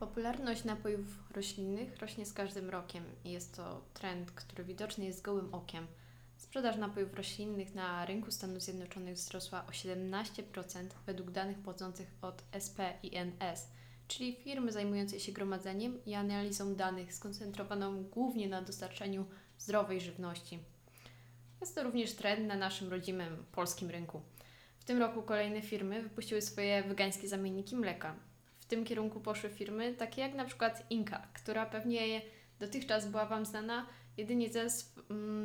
Popularność napojów roślinnych rośnie z każdym rokiem i jest to trend, który widoczny jest gołym okiem. Sprzedaż napojów roślinnych na rynku Stanów Zjednoczonych wzrosła o 17% według danych pochodzących od SPINS, czyli firmy zajmującej się gromadzeniem i analizą danych, skoncentrowaną głównie na dostarczaniu zdrowej żywności. Jest to również trend na naszym rodzimym polskim rynku. W tym roku kolejne firmy wypuściły swoje wegańskie zamienniki mleka. W tym kierunku poszły firmy takie jak na przykład Inka, która pewnie dotychczas była Wam znana jedynie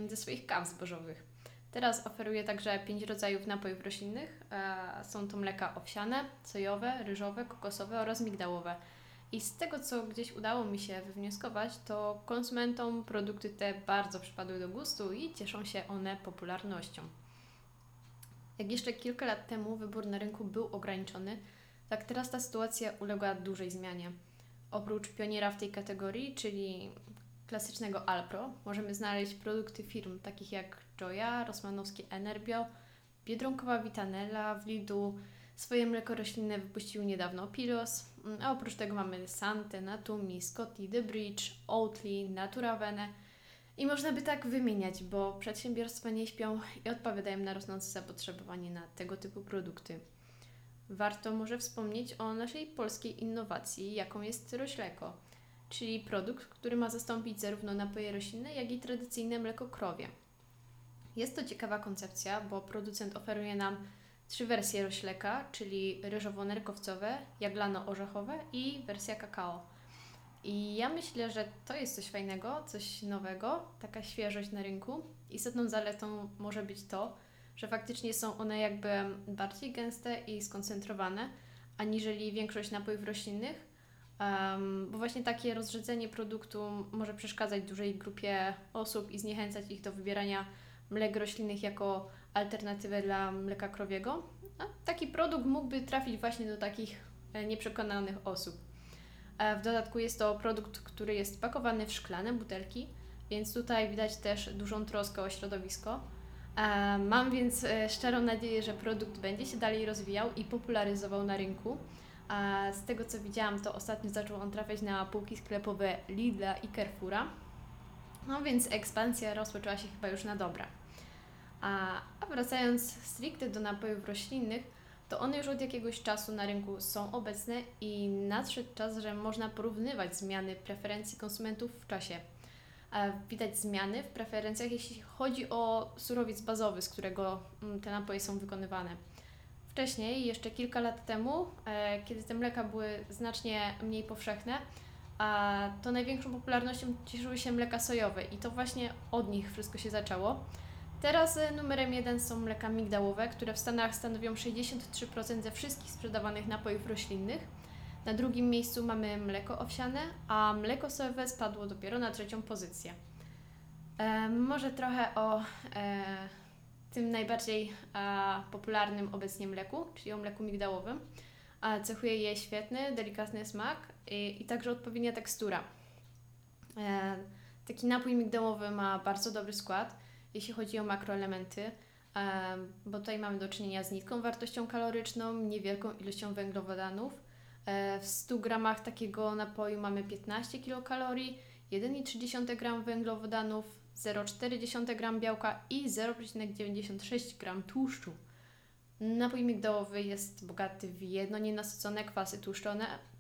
ze swoich kaw zbożowych. Teraz oferuje także 5 rodzajów napojów roślinnych. Są to mleka owsiane, sojowe, ryżowe, kokosowe oraz migdałowe. I z tego, co gdzieś udało mi się wywnioskować, to konsumentom produkty te bardzo przypadły do gustu i cieszą się one popularnością. Jak jeszcze kilka lat temu wybór na rynku był ograniczony, tak teraz ta sytuacja uległa dużej zmianie. Oprócz pioniera w tej kategorii, czyli klasycznego Alpro, możemy znaleźć produkty firm takich jak Joya, Rosmanowski Enerbio, Biedronkowa Vitanella w Lidlu. Swoje mleko roślinne wypuścił niedawno Pilos, a oprócz tego mamy Sante, Natumi, Scottie, The Bridge, Oatly, Naturavene. I można by tak wymieniać, bo przedsiębiorstwa nie śpią i odpowiadają na rosnące zapotrzebowanie na tego typu produkty. Warto może wspomnieć o naszej polskiej innowacji, jaką jest rośleko, czyli produkt, który ma zastąpić zarówno napoje roślinne, jak i tradycyjne mleko krowie. Jest to ciekawa koncepcja, bo producent oferuje nam 3 wersje rośleka, czyli ryżowo-nerkowcowe, jaglano-orzechowe i wersja kakao. I ja myślę, że to jest coś fajnego, coś nowego, taka świeżość na rynku. Istotną zaletą może być to, że faktycznie są one jakby bardziej gęste i skoncentrowane, aniżeli większość napojów roślinnych, bo właśnie takie rozrzedzenie produktu może przeszkadzać dużej grupie osób i zniechęcać ich do wybierania mlek roślinnych jako alternatywę dla mleka krowiego. A taki produkt mógłby trafić właśnie do takich nieprzekonanych osób. W dodatku jest to produkt, który jest pakowany w szklane butelki, więc tutaj widać też dużą troskę o środowisko. Mam więc szczerą nadzieję, że produkt będzie się dalej rozwijał i popularyzował na rynku. A z tego, co widziałam, to ostatnio zaczął on trafiać na półki sklepowe Lidla i Carrefoura. No więc ekspansja rozpoczęła się chyba już na dobre. A wracając stricte do napojów roślinnych, to one już od jakiegoś czasu na rynku są obecne i nadszedł czas, że można porównywać zmiany preferencji konsumentów w czasie. Widać zmiany w preferencjach, jeśli chodzi o surowiec bazowy, z którego te napoje są wykonywane. Wcześniej, jeszcze kilka lat temu, kiedy te mleka były znacznie mniej powszechne, to największą popularnością cieszyły się mleka sojowe i to właśnie od nich wszystko się zaczęło. Teraz numerem 1 są mleka migdałowe, które w Stanach stanowią 63% ze wszystkich sprzedawanych napojów roślinnych. Na drugim miejscu mamy mleko owsiane, a mleko sojowe spadło dopiero na 3. pozycję. Może trochę o tym najbardziej popularnym obecnie mleku, czyli o mleku migdałowym. Cechuje je świetny, delikatny smak i także odpowiednia tekstura. Taki napój migdałowy ma bardzo dobry skład, jeśli chodzi o makroelementy, bo tutaj mamy do czynienia z niską wartością kaloryczną, niewielką ilością węglowodanów. W 100 gramach takiego napoju mamy 15 kilokalorii, 1,3 g węglowodanów, 0,4 g białka i 0,96 g tłuszczu. Napój migdałowy jest bogaty w jednonienasycone kwasy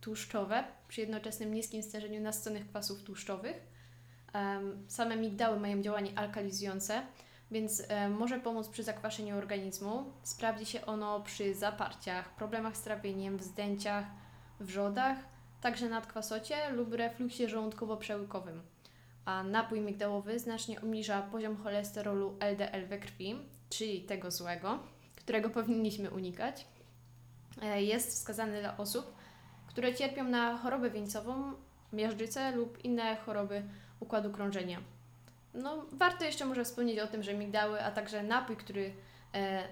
tłuszczowe przy jednoczesnym niskim stężeniu nasyconych kwasów tłuszczowych. Same migdały mają działanie alkalizujące, więc może pomóc przy zakwaszeniu organizmu. Sprawdzi się ono przy zaparciach, problemach z trawieniem, wzdęciach, wrzodach, także nadkwasocie lub refluksie żołądkowo-przełykowym. A napój migdałowy znacznie obniża poziom cholesterolu LDL we krwi, czyli tego złego, którego powinniśmy unikać. Jest wskazany dla osób, które cierpią na chorobę wieńcową, miażdżycę lub inne choroby układu krążenia. No, warto jeszcze może wspomnieć o tym, że migdały, a także napój, który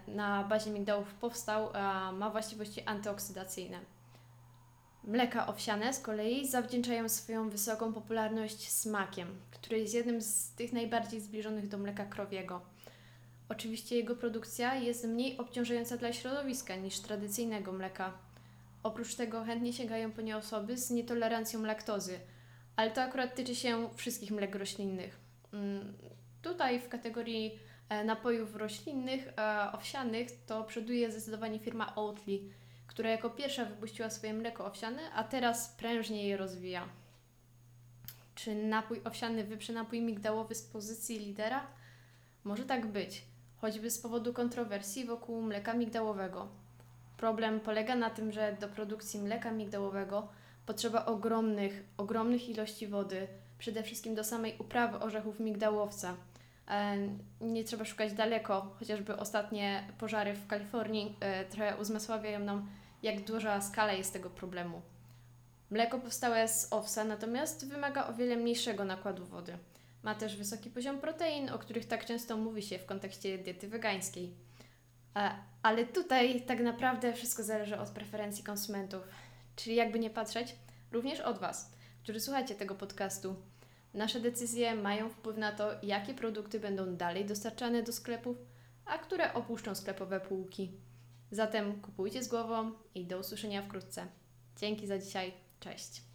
na bazie migdałów powstał, ma właściwości antyoksydacyjne. Mleka owsiane z kolei zawdzięczają swoją wysoką popularność smakiem, który jest jednym z tych najbardziej zbliżonych do mleka krowiego. Oczywiście jego produkcja jest mniej obciążająca dla środowiska niż tradycyjnego mleka. Oprócz tego chętnie sięgają po nie osoby z nietolerancją laktozy, ale to akurat tyczy się wszystkich mlek roślinnych. Tutaj w kategorii napojów roślinnych, owsianych, to przoduje zdecydowanie firma Oatly, która jako pierwsza wypuściła swoje mleko owsiane, a teraz prężnie je rozwija. Czy napój owsiany wyprze napój migdałowy z pozycji lidera? Może tak być, choćby z powodu kontrowersji wokół mleka migdałowego. Problem polega na tym, że do produkcji mleka migdałowego potrzeba ogromnych ilości wody, przede wszystkim do samej uprawy orzechów migdałowca. Nie trzeba szukać daleko, chociażby ostatnie pożary w Kalifornii trochę uzmysławiają nam, jak duża skala jest tego problemu. Mleko powstałe z owsa natomiast wymaga o wiele mniejszego nakładu wody. Ma też wysoki poziom protein, o których tak często mówi się w kontekście diety wegańskiej. Ale tutaj tak naprawdę wszystko zależy od preferencji konsumentów. Czyli jakby nie patrzeć, również od Was, którzy słuchacie tego podcastu. Nasze decyzje mają wpływ na to, jakie produkty będą dalej dostarczane do sklepów, a które opuszczą sklepowe półki. Zatem kupujcie z głową i do usłyszenia wkrótce. Dzięki za dzisiaj. Cześć!